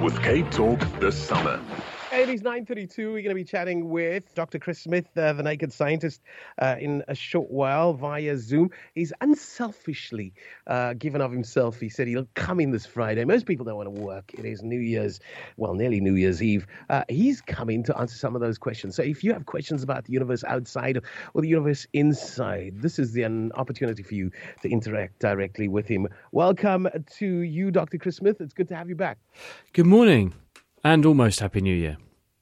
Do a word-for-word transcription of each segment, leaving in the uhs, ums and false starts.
With Cape Talk this summer. It is nine thirty-two. We're going to be chatting with Doctor Chris Smith, uh, the Naked Scientist, uh, in a short while via Zoom. He's unselfishly uh, given of himself. He said he'll come in this Friday. Most people don't want to work. It is New Year's, well, nearly New Year's Eve. Uh, he's coming to answer some of those questions. So if you have questions about the universe outside or the universe inside, this is the, an opportunity for you to interact directly with him. Welcome to you, Doctor Chris Smith. It's good to have you back. Good morning and almost Happy New Year.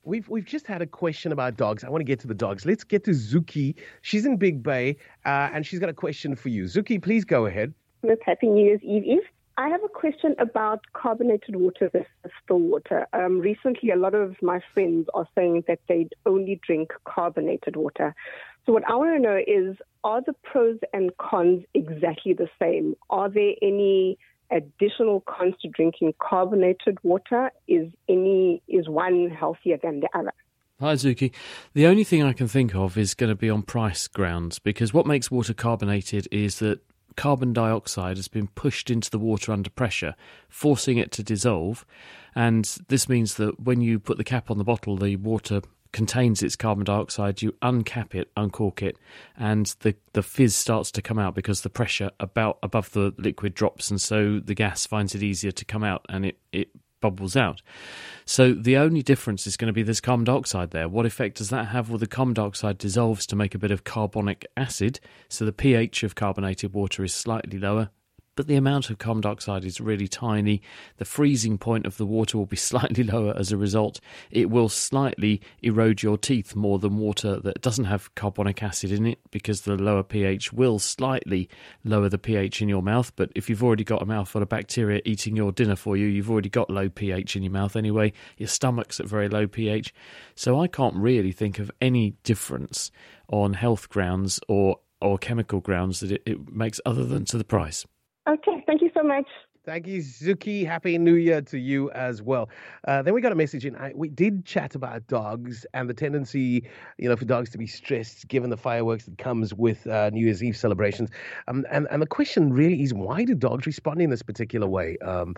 We've we've just had a question about dogs. I want to get to the dogs. Let's get to Zuki. She's in Big Bay, uh, and she's got a question for you. Zuki, please go ahead. It's Happy New Year's Eve Eve. I have a question about carbonated water versus still water. Um, recently, a lot of my friends are saying that they only drink carbonated water. So what I want to know is, are the pros and cons exactly the same? Are there any additional cons to drinking carbonated water? Is any is one healthier than the other? Hi, Zuki. The only thing I can think of is going to be on price grounds, because what makes water carbonated is that carbon dioxide has been pushed into the water under pressure, forcing it to dissolve. And this means that when you put the cap on the bottle, the water contains its carbon dioxide. You uncap it, uncork it, and the, the fizz starts to come out because the pressure about above the liquid drops, and so the gas finds it easier to come out and it, it bubbles out. So the only difference is going to be this carbon dioxide there. What effect does that have? Well, the carbon dioxide dissolves to make a bit of carbonic acid, so the pH of carbonated water is slightly lower, but the amount of carbon dioxide is really tiny. The freezing point of the water will be slightly lower as a result. It will slightly erode your teeth more than water that doesn't have carbonic acid in it, because the lower pH will slightly lower the pH in your mouth. But if you've already got a mouthful of bacteria eating your dinner for you, you've already got low pH in your mouth anyway. Your stomach's at very low pH. So I can't really think of any difference on health grounds or, or chemical grounds that it, it makes, other than to the price. Okay, thank you so much. Thank you, Zuki. Happy New Year to you as well. Uh, then we got a message in. I, we did chat about dogs and the tendency, you know, for dogs to be stressed given the fireworks that comes with uh, New Year's Eve celebrations. Um, and, and the question really is, why do dogs respond in this particular way, um,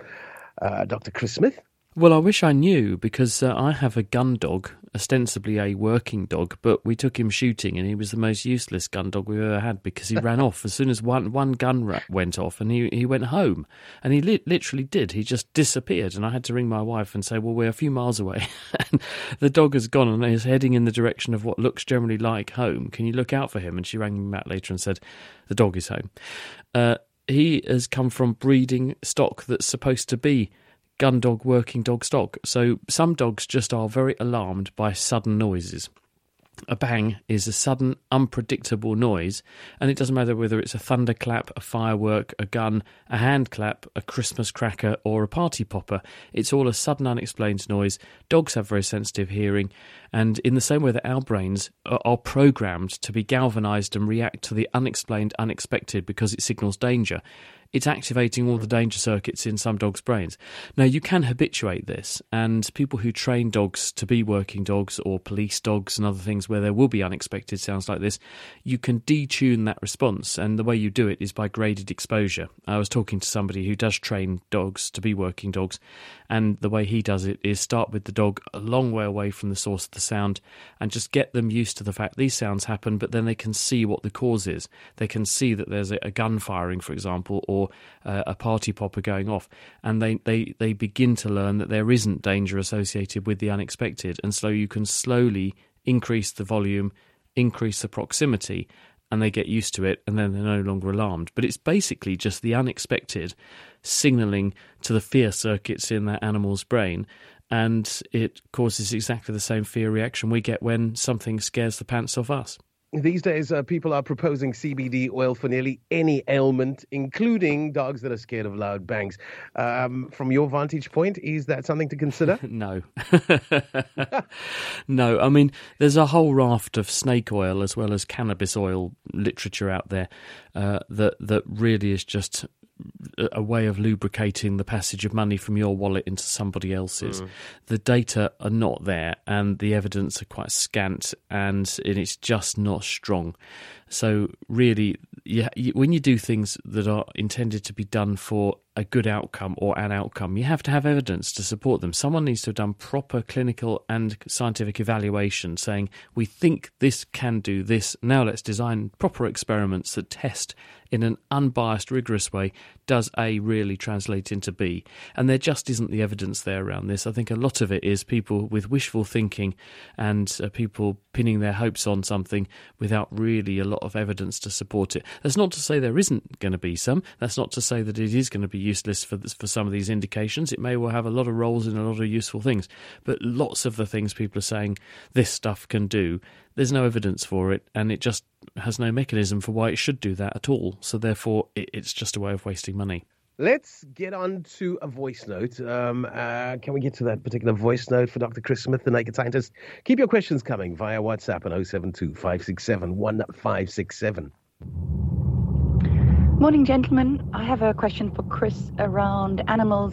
uh, Doctor Chris Smith? Well, I wish I knew, because uh, I have a gun dog, ostensibly a working dog, but we took him shooting and he was the most useless gun dog we've ever had, because he ran off as soon as one, one gun ra- went off and he, he went home. And he li- literally did. He just disappeared. And I had to ring my wife and say, well, we're a few miles away. And the dog has gone and is heading in the direction of what looks generally like home. Can you look out for him? And she rang me back later and said, the dog is home. Uh, he has come from breeding stock that's supposed to be gun dog, working dog stock. So some dogs just are very alarmed by sudden noises. A bang is a sudden, unpredictable noise, and it doesn't matter whether it's a thunderclap, a firework, a gun, a hand clap, a Christmas cracker, or a party popper. It's all a sudden, unexplained noise. Dogs have very sensitive hearing, and in the same way that our brains are programmed to be galvanised and react to the unexplained, unexpected, because it signals danger, it's activating all the danger circuits in some dogs' brains. Now, you can habituate this, and people who train dogs to be working dogs or police dogs and other things where there will be unexpected sounds like this, you can detune that response, and the way you do it is by graded exposure. I was talking to somebody who does train dogs to be working dogs, and the way he does it is start with the dog a long way away from the source of the sound and just get them used to the fact these sounds happen, but then they can see what the cause is. They can see that there's a gun firing, for example, or or uh, a party popper going off, and they, they, they begin to learn that there isn't danger associated with the unexpected, and so you can slowly increase the volume, increase the proximity, and they get used to it, and then they're no longer alarmed. But it's basically just the unexpected signalling to the fear circuits in that animal's brain, and it causes exactly the same fear reaction we get when something scares the pants off us. These days, uh, people are proposing C B D oil for nearly any ailment, including dogs that are scared of loud bangs. Um, from your vantage point, is that something to consider? No. No. I mean, there's a whole raft of snake oil as well as cannabis oil literature out there uh, that that really is just a way of lubricating the passage of money from your wallet into somebody else's. Mm. The data are not there and the evidence are quite scant and it's just not strong. So really, you, you, when you do things that are intended to be done for a good outcome or an outcome, you have to have evidence to support them. Someone needs to have done proper clinical and scientific evaluation saying, we think this can do this. Now let's design proper experiments that test in an unbiased, rigorous way, does A really translate into B? And there just isn't the evidence there around this. I think a lot of it is people with wishful thinking and uh, people pinning their hopes on something without really a lot of evidence to support it. That's not to say there isn't going to be some. That's not to say that it is going to be useless for this, for some of these indications. It may well have a lot of roles in a lot of useful things. But lots of the things people are saying this stuff can do, there's no evidence for it, and it just has no mechanism for why it should do that at all. So therefore, it, it's just a way of wasting money. Let's get on to a voice note. Um, uh, can we get to that particular voice note for Doctor Chris Smith, the Naked Scientist? Keep your questions coming via WhatsApp at oh seven two, five six seven, one five six seven. Morning, gentlemen. I have a question for Chris around animals.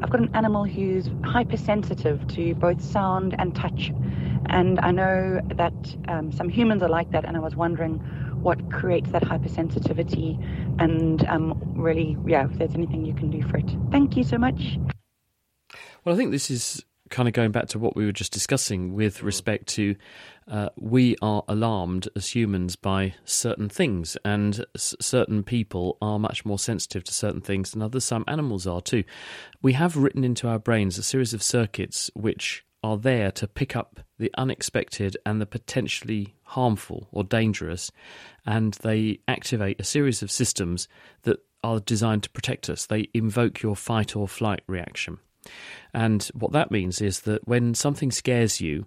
I've got an animal who's hypersensitive to both sound and touch. And I know that um, some humans are like that, and I was wondering what creates that hypersensitivity and um, really, yeah, if there's anything you can do for it. Thank you so much. Well, I think this is kind of going back to what we were just discussing with respect to uh, we are alarmed as humans by certain things, and s- certain people are much more sensitive to certain things than others. Some animals are too. We have written into our brains a series of circuits which are there to pick up the unexpected and the potentially harmful or dangerous, and they activate a series of systems that are designed to protect us. They invoke your fight or flight reaction. And what that means is that when something scares you,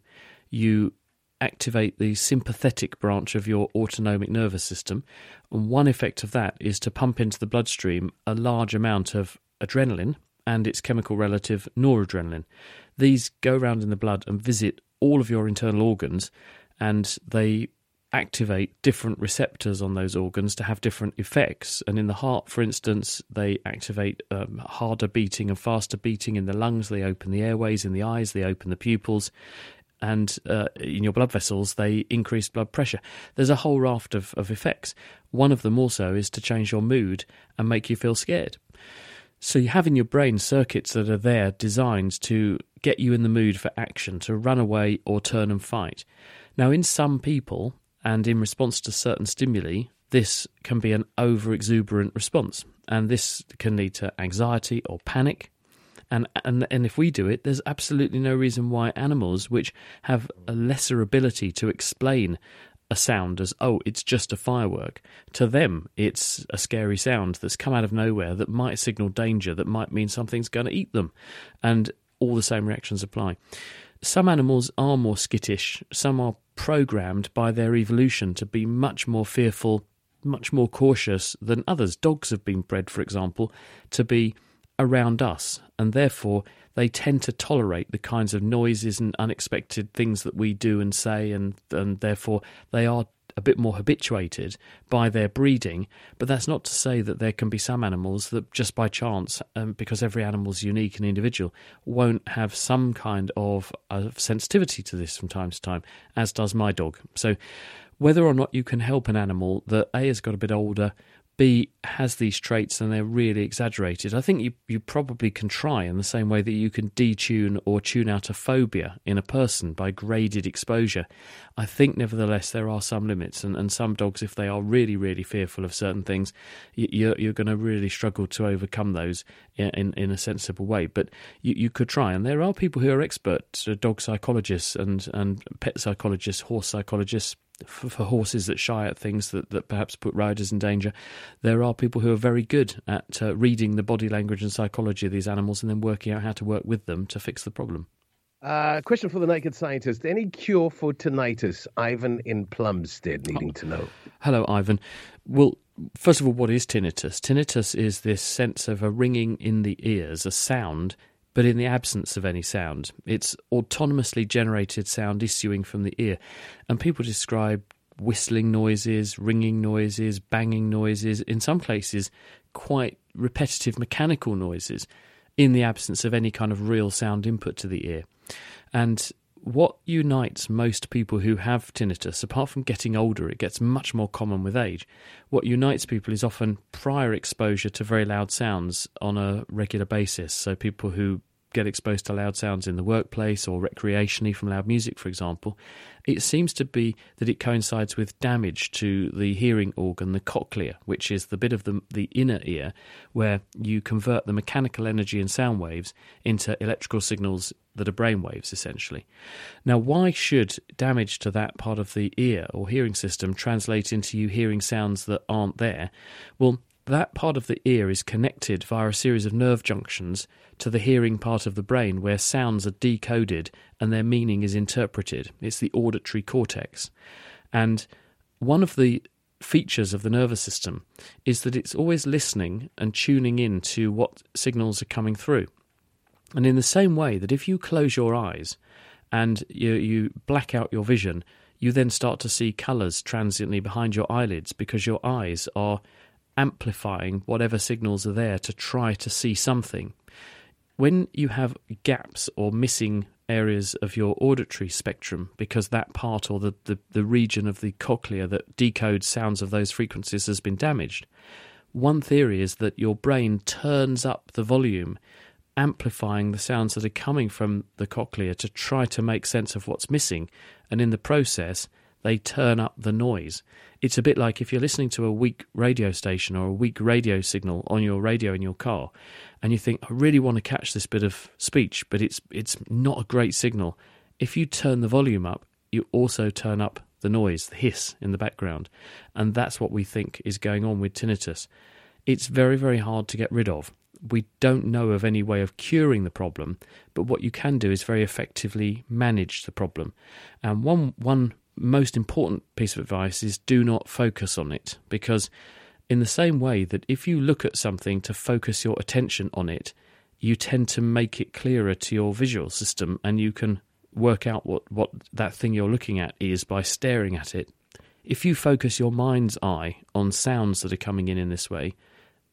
you activate the sympathetic branch of your autonomic nervous system, and one effect of that is to pump into the bloodstream a large amount of adrenaline and its chemical relative, noradrenaline. These go around in the blood and visit all of your internal organs, and they activate different receptors on those organs to have different effects. And in the heart, for instance, they activate um, harder beating and faster beating. In the lungs, they open the airways. In the eyes, they open the pupils. And uh, in your blood vessels, they increase blood pressure. There's a whole raft of, of effects. One of them also is to change your mood and make you feel scared. So you have in your brain circuits that are there designed to get you in the mood for action, to run away or turn and fight. Now, in some people, and in response to certain stimuli, this can be an over-exuberant response. And this can lead to anxiety or panic. And, and and if we do it, there's absolutely no reason why animals, which have a lesser ability to explain a sound as, oh, it's just a firework. To them, it's a scary sound that's come out of nowhere that might signal danger, that might mean something's going to eat them. And all the same reactions apply. Some animals are more skittish. Some are programmed by their evolution to be much more fearful, much more cautious than others. Dogs have been bred, for example, to be around us, and therefore they tend to tolerate the kinds of noises and unexpected things that we do and say, and, and therefore they are a bit more habituated by their breeding. But that's not to say that there can be some animals that just by chance, um, because every animal's unique and individual, won't have some kind of uh, sensitivity to this from time to time, as does my dog. So whether or not you can help an animal that A, has got a bit older, B, has these traits and they're really exaggerated, I think you, you probably can try in the same way that you can detune or tune out a phobia in a person by graded exposure. I think, nevertheless, there are some limits, and, and some dogs, if they are really, really fearful of certain things, you're, you're going to really struggle to overcome those in, in, in a sensible way. But you, you could try, and there are people who are expert dog psychologists and, and pet psychologists, horse psychologists, For, for horses that shy at things that, that perhaps put riders in danger. There are people who are very good at uh, reading the body language and psychology of these animals and then working out how to work with them to fix the problem. Uh, question for the Naked Scientist. Any cure for tinnitus? Ivan in Plumstead needing oh. to know. Hello, Ivan. Well, first of all, what is tinnitus? Tinnitus is this sense of a ringing in the ears, a sound, but in the absence of any sound. It's autonomously generated sound issuing from the ear. And people describe whistling noises, ringing noises, banging noises, in some places quite repetitive mechanical noises in the absence of any kind of real sound input to the ear. And what unites most people who have tinnitus, apart from getting older, it gets much more common with age, what unites people is often prior exposure to very loud sounds on a regular basis. So people who get exposed to loud sounds in the workplace or recreationally from loud music, for example, it seems to be that it coincides with damage to the hearing organ, the cochlea, which is the bit of the, the inner ear where you convert the mechanical energy in sound waves into electrical signals that are brain waves, essentially. Now, why should damage to that part of the ear or hearing system translate into you hearing sounds that aren't there? Well, that part of the ear is connected via a series of nerve junctions to the hearing part of the brain where sounds are decoded and their meaning is interpreted. It's the auditory cortex. And one of the features of the nervous system is that it's always listening and tuning in to what signals are coming through. And in the same way that if you close your eyes and you, you black out your vision, you then start to see colours transiently behind your eyelids because your eyes are amplifying whatever signals are there to try to see something. When you have gaps or missing areas of your auditory spectrum, because that part or the, the, the region of the cochlea that decodes sounds of those frequencies has been damaged, one theory is that your brain turns up the volume, amplifying the sounds that are coming from the cochlea to try to make sense of what's missing, and in the process they turn up the noise. It's a bit like if you're listening to a weak radio station or a weak radio signal on your radio in your car and you think, I really want to catch this bit of speech, but it's it's not a great signal. If you turn the volume up, you also turn up the noise, the hiss in the background. And that's what we think is going on with tinnitus. It's very, very hard to get rid of. We don't know of any way of curing the problem, but what you can do is very effectively manage the problem. And one one most important piece of advice is do not focus on it, because in the same way that if you look at something to focus your attention on it, you tend to make it clearer to your visual system and you can work out what, what that thing you're looking at is by staring at it. If you focus your mind's eye on sounds that are coming in in this way,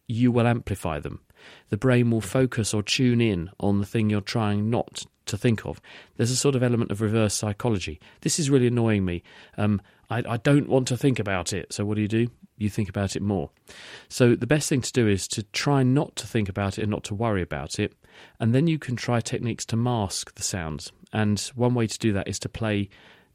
you will amplify them. The brain will focus or tune in on the thing you're trying not to think of. There's a sort of element of reverse psychology. This is really annoying me. Um, I, I don't want to think about it. So what do you do? You think about it more. So the best thing to do is to try not to think about it and not to worry about it. And then you can try techniques to mask the sounds. And one way to do that is to play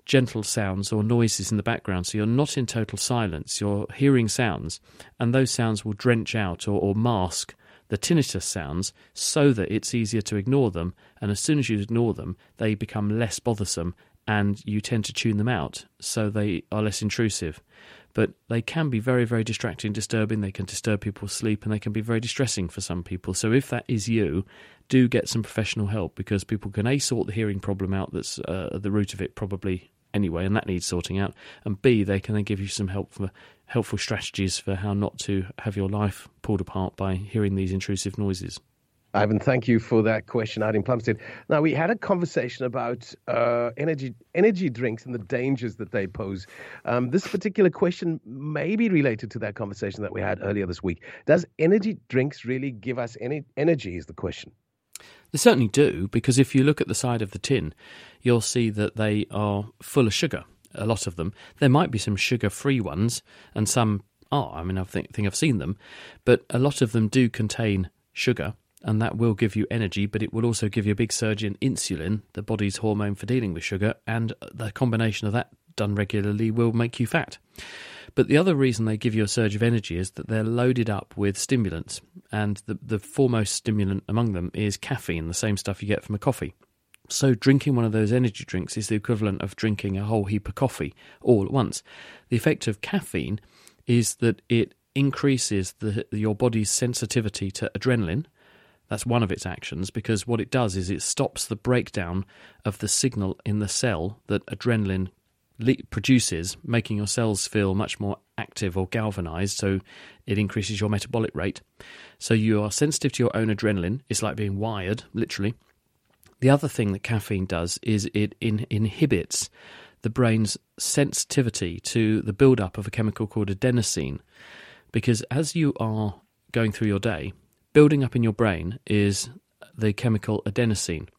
gentle sounds or noises in the background, so you're not in total silence. You're hearing sounds, and those sounds will drench out or, or mask the tinnitus sounds so that it's easier to ignore them, and as soon as you ignore them, they become less bothersome and you tend to tune them out so they are less intrusive. But they can be very, very distracting, disturbing. They can disturb people's sleep and they can be very distressing for some people. So if that is you, do get some professional help, because people can A, sort the hearing problem out that's uh, the root of it probably anyway, and that needs sorting out, and B, they can then give you some help for helpful strategies for how not to have your life pulled apart by hearing these intrusive noises. Ivan, thank you for that question out in Plumstead. Now, we had a conversation about uh, energy energy drinks and the dangers that they pose. Um, this particular question may be related to that conversation that we had earlier this week. Does energy drinks really give us any energy, is the question. They certainly do, because if you look at the side of the tin, you'll see that they are full of sugar, a lot of them. There might be some sugar-free ones, and some are. I mean, I think, think I've seen them. But a lot of them do contain sugar, and that will give you energy, but it will also give you a big surge in insulin, the body's hormone for dealing with sugar, and the combination of that done regularly will make you fat. But the other reason they give you a surge of energy is that they're loaded up with stimulants, and the, the foremost stimulant among them is caffeine, the same stuff you get from a coffee. So drinking one of those energy drinks is the equivalent of drinking a whole heap of coffee all at once. The effect of caffeine is that it increases the, your body's sensitivity to adrenaline, That's one of its actions, because what it does is it stops the breakdown of the signal in the cell that adrenaline produces, making your cells feel much more active or galvanized, so it increases your metabolic rate. So you are sensitive to your own adrenaline. It's like being wired, literally. The other thing that caffeine does is it in- inhibits the brain's sensitivity to the buildup of a chemical called adenosine, because as you are going through your day, building up in your brain is the chemical adenosine.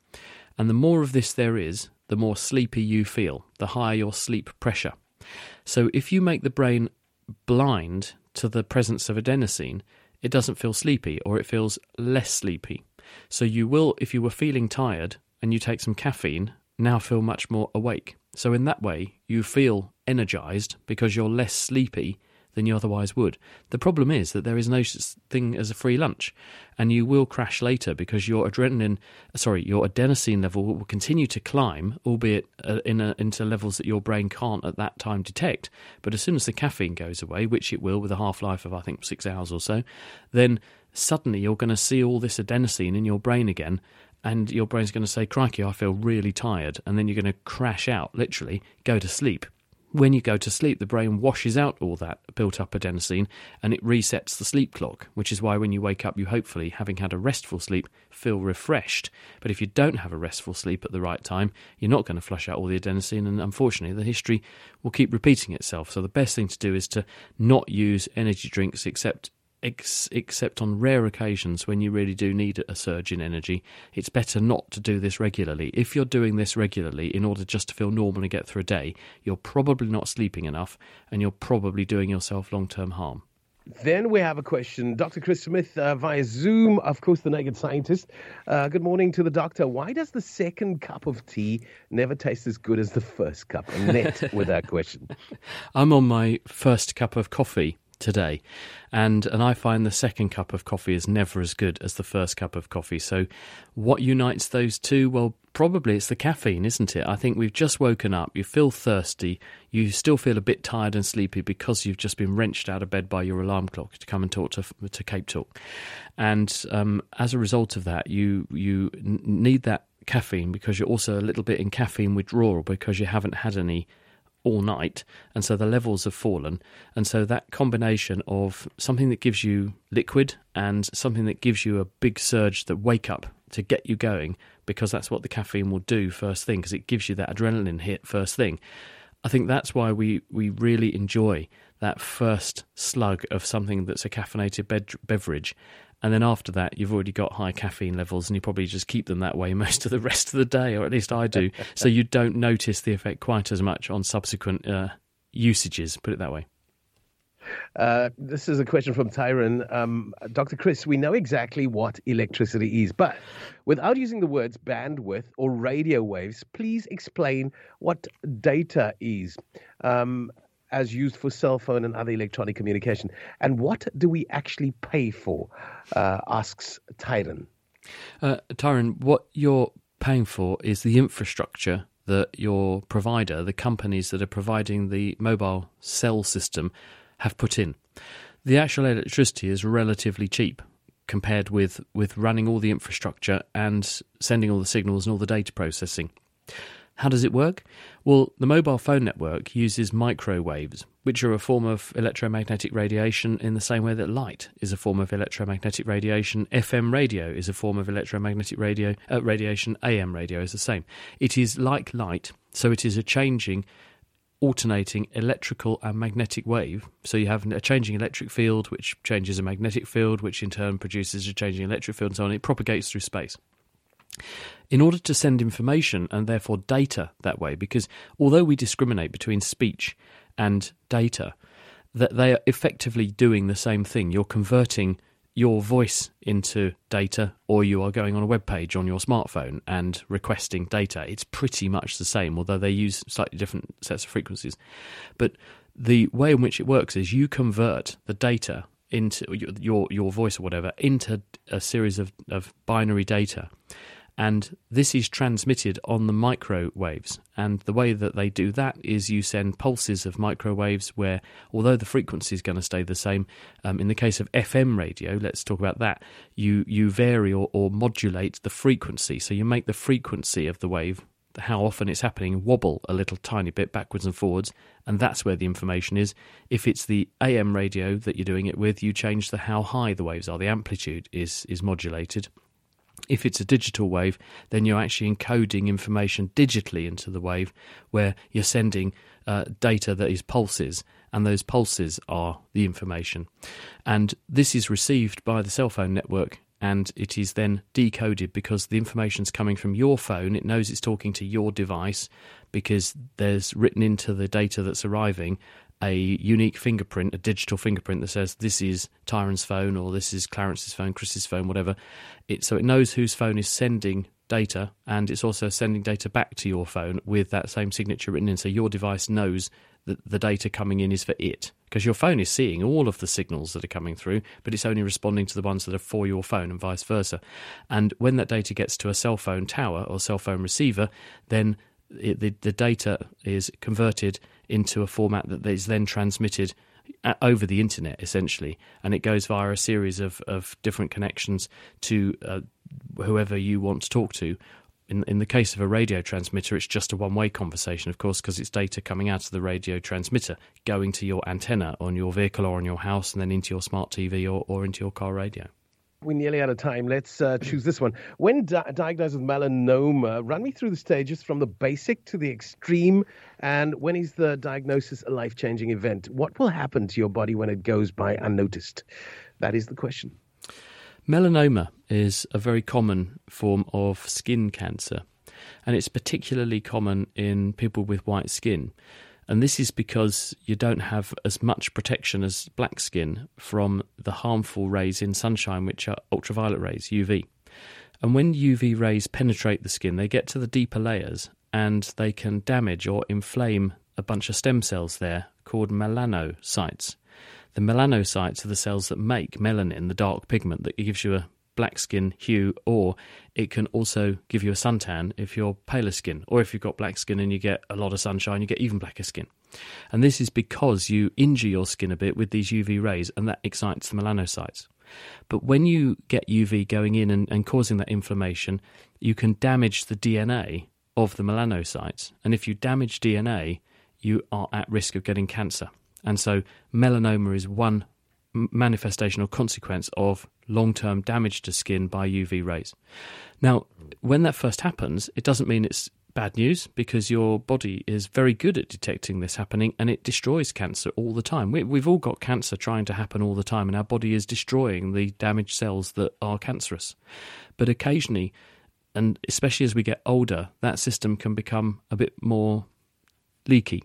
And the more of this there is, the more sleepy you feel, the higher your sleep pressure. So if you make the brain blind to the presence of adenosine, it doesn't feel sleepy, or it feels less sleepy. So you will, if you were feeling tired and you take some caffeine, now feel much more awake. So in that way, you feel energized because you're less sleepy than you otherwise would. The problem is that there is no such thing as a free lunch, and you will crash later because your adrenaline, sorry, your adenosine level will continue to climb, albeit uh, in a, into levels that your brain can't at that time detect. But as soon as the caffeine goes away, which it will with a half-life of I think six hours or so, then suddenly you're going to see all this adenosine in your brain again, and your brain's going to say, crikey, I feel really tired, and then you're going to crash out, literally, go to sleep. When you go to sleep, the brain washes out all that built-up adenosine and it resets the sleep clock, which is why when you wake up, you hopefully, having had a restful sleep, feel refreshed. But if you don't have a restful sleep at the right time, you're not going to flush out all the adenosine, and unfortunately, the history will keep repeating itself. So the best thing to do is to not use energy drinks except ex- except on rare occasions when you really do need a surge in energy. It's better not to do this regularly. If you're doing this regularly in order just to feel normal and get through a day, you're probably not sleeping enough and you're probably doing yourself long-term harm. Then we have a question. Doctor Chris Smith uh, via Zoom, of course, the Naked Scientist. Uh, good morning to the doctor. Why does the second cup of tea never taste as good as the first cup? Annette with that question. I'm on my first cup of coffee today, and and I find the second cup of coffee is never as good as the first cup of coffee. So what unites those two? Well, probably it's the caffeine, isn't it? I think we've just woken up, you feel thirsty, you still feel a bit tired and sleepy because you've just been wrenched out of bed by your alarm clock to come and talk to to Cape Talk, and um, as a result of that, you you need that caffeine because you're also a little bit in caffeine withdrawal because you haven't had any all night, and so the levels have fallen. And so that combination of something that gives you liquid and something that gives you a big surge, that wake up to get you going, because that's what the caffeine will do first thing, because it gives you that adrenaline hit first thing. I think that's why we we really enjoy that first slug of something that's a caffeinated bed- beverage. And then after that, you've already got high caffeine levels, and you probably just keep them that way most of the rest of the day, or at least I do. So you don't notice the effect quite as much on subsequent uh, usages, put it that way. Uh, this is a question from Tyrone. Um, Doctor Chris, we know exactly what electricity is, but without using the words bandwidth or radio waves, please explain what data is. Um as used for cell phone and other electronic communication. And what do we actually pay for, uh, asks Tyrone. Uh, Tyrone, what you're paying for is the infrastructure that your provider, the companies that are providing the mobile cell system, have put in. The actual electricity is relatively cheap compared with, with running all the infrastructure and sending all the signals and all the data processing. How does it work? Well, the mobile phone network uses microwaves, which are a form of electromagnetic radiation in the same way that light is a form of electromagnetic radiation, F M radio is a form of electromagnetic radio, uh, radiation, A M radio is the same. It is like light, so it is a changing, alternating electrical and magnetic wave. So you have a changing electric field, which changes a magnetic field, which in turn produces a changing electric field, and so on. It propagates through space. In order to send information and therefore data that way, because although we discriminate between speech and data, that they are effectively doing the same thing. You're converting your voice into data, or you are going on a web page on your smartphone and requesting data. It's pretty much the same, although they use slightly different sets of frequencies. But the way in which it works is you convert the data into your your voice or whatever into a series of, of binary data. And this is transmitted on the microwaves. And the way that they do that is you send pulses of microwaves where, although the frequency is going to stay the same, um, in the case of F M radio, let's talk about that, you, you vary or, or modulate the frequency. So you make the frequency of the wave, how often it's happening, wobble a little tiny bit backwards and forwards, and that's where the information is. If it's the A M radio that you're doing it with, you change the how high the waves are. The amplitude is is modulated. If it's a digital wave, then you're actually encoding information digitally into the wave, where you're sending uh, data that is pulses, and those pulses are the information. And this is received by the cell phone network, and it is then decoded because the information's coming from your phone. It knows it's talking to your device because there's written into the data that's arriving a unique fingerprint, a digital fingerprint that says this is Tyron's phone or this is Clarence's phone, Chris's phone, whatever. It, so it knows whose phone is sending data, and it's also sending data back to your phone with that same signature written in. So your device knows that the data coming in is for it, because your phone is seeing all of the signals that are coming through, but it's only responding to the ones that are for your phone and vice versa. And when that data gets to a cell phone tower or cell phone receiver, then it, the, the data is converted into a format that is then transmitted over the internet, essentially, and it goes via a series of, of different connections to uh, whoever you want to talk to. In, in the case of a radio transmitter, it's just a one-way conversation, of course, because it's data coming out of the radio transmitter, going to your antenna on your vehicle or on your house, and then into your smart T V or, or into your car radio. We're nearly out of time. Let's uh, choose this one. When di- diagnosed with melanoma, run me through the stages from the basic to the extreme, and when is the diagnosis a life-changing event? What will happen to your body when it goes by unnoticed? That is the question. Melanoma is a very common form of skin cancer, and it's particularly common in people with white skin. And this is because you don't have as much protection as black skin from the harmful rays in sunshine, which are ultraviolet rays, U V. And when U V rays penetrate the skin, they get to the deeper layers and they can damage or inflame a bunch of stem cells there called melanocytes. The melanocytes are the cells that make melanin, the dark pigment that gives you a black skin hue, or it can also give you a suntan if you're paler skin, or if you've got black skin and you get a lot of sunshine, you get even blacker skin. And this is because you injure your skin a bit with these U V rays, and that excites the melanocytes. But when you get U V going in and, and causing that inflammation, you can damage the D N A of the melanocytes. And if you damage D N A, you are at risk of getting cancer. And so melanoma is one manifestation or consequence of long-term damage to skin by U V rays. Now, when that first happens, it doesn't mean it's bad news, because your body is very good at detecting this happening, and it destroys cancer all the time. We, we've all got cancer trying to happen all the time, and our body is destroying the damaged cells that are cancerous. But occasionally, and especially as we get older, that system can become a bit more leaky,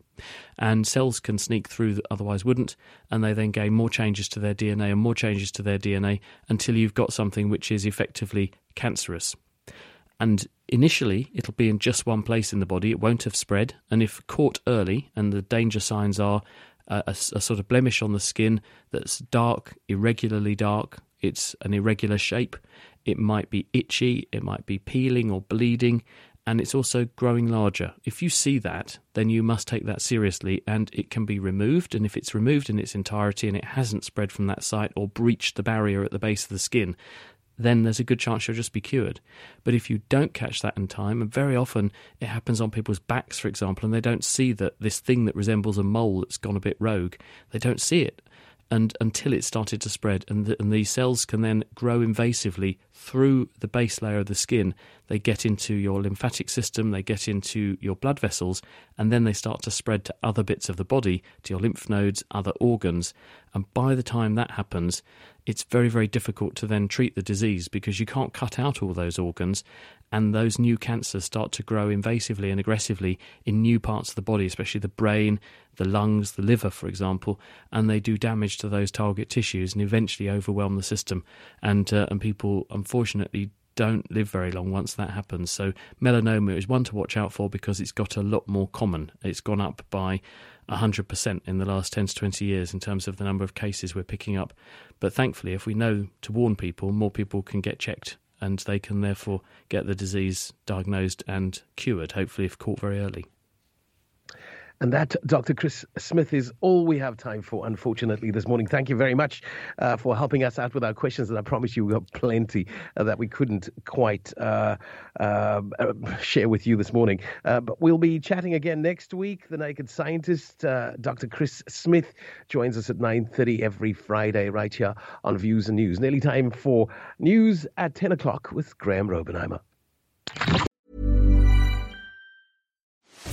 and cells can sneak through that otherwise wouldn't, and they then gain more changes to their D N A and more changes to their D N A until you've got something which is effectively cancerous. And initially it'll be in just one place in the body, it won't have spread, and if caught early, and the danger signs are a, a, a sort of blemish on the skin that's dark, irregularly dark, it's an irregular shape, it might be itchy, it might be peeling or bleeding, and it's also growing larger. If you see that, then you must take that seriously, and it can be removed. And if it's removed in its entirety and it hasn't spread from that site or breached the barrier at the base of the skin, then there's a good chance you'll just be cured. But if you don't catch that in time, and very often it happens on people's backs, for example, and they don't see that this thing that resembles a mole that's gone a bit rogue, they don't see it. And until it started to spread, and, the, and these cells can then grow invasively through the base layer of the skin. They get into your lymphatic system, they get into your blood vessels, and then they start to spread to other bits of the body, to your lymph nodes, other organs. And by the time that happens, it's very, very difficult to then treat the disease, because you can't cut out all those organs, and those new cancers start to grow invasively and aggressively in new parts of the body, especially the brain, the lungs, the liver, for example, and they do damage to those target tissues and eventually overwhelm the system. And uh, and people, unfortunately, don't live very long once that happens. So melanoma is one to watch out for, because it's got a lot more common. It's gone up by one hundred percent in the last ten to twenty years in terms of the number of cases we're picking up. But thankfully, if we know to warn people, more people can get checked and they can therefore get the disease diagnosed and cured, hopefully if caught very early. And that, Doctor Chris Smith, is all we have time for, unfortunately, this morning. Thank you very much uh, for helping us out with our questions. And I promise you we got plenty uh, that we couldn't quite uh, uh, share with you this morning. Uh, but we'll be chatting again next week. The Naked Scientist, uh, Doctor Chris Smith, joins us at nine thirty every Friday right here on Views and News. Nearly time for news at ten o'clock with Graham Robbenheimer.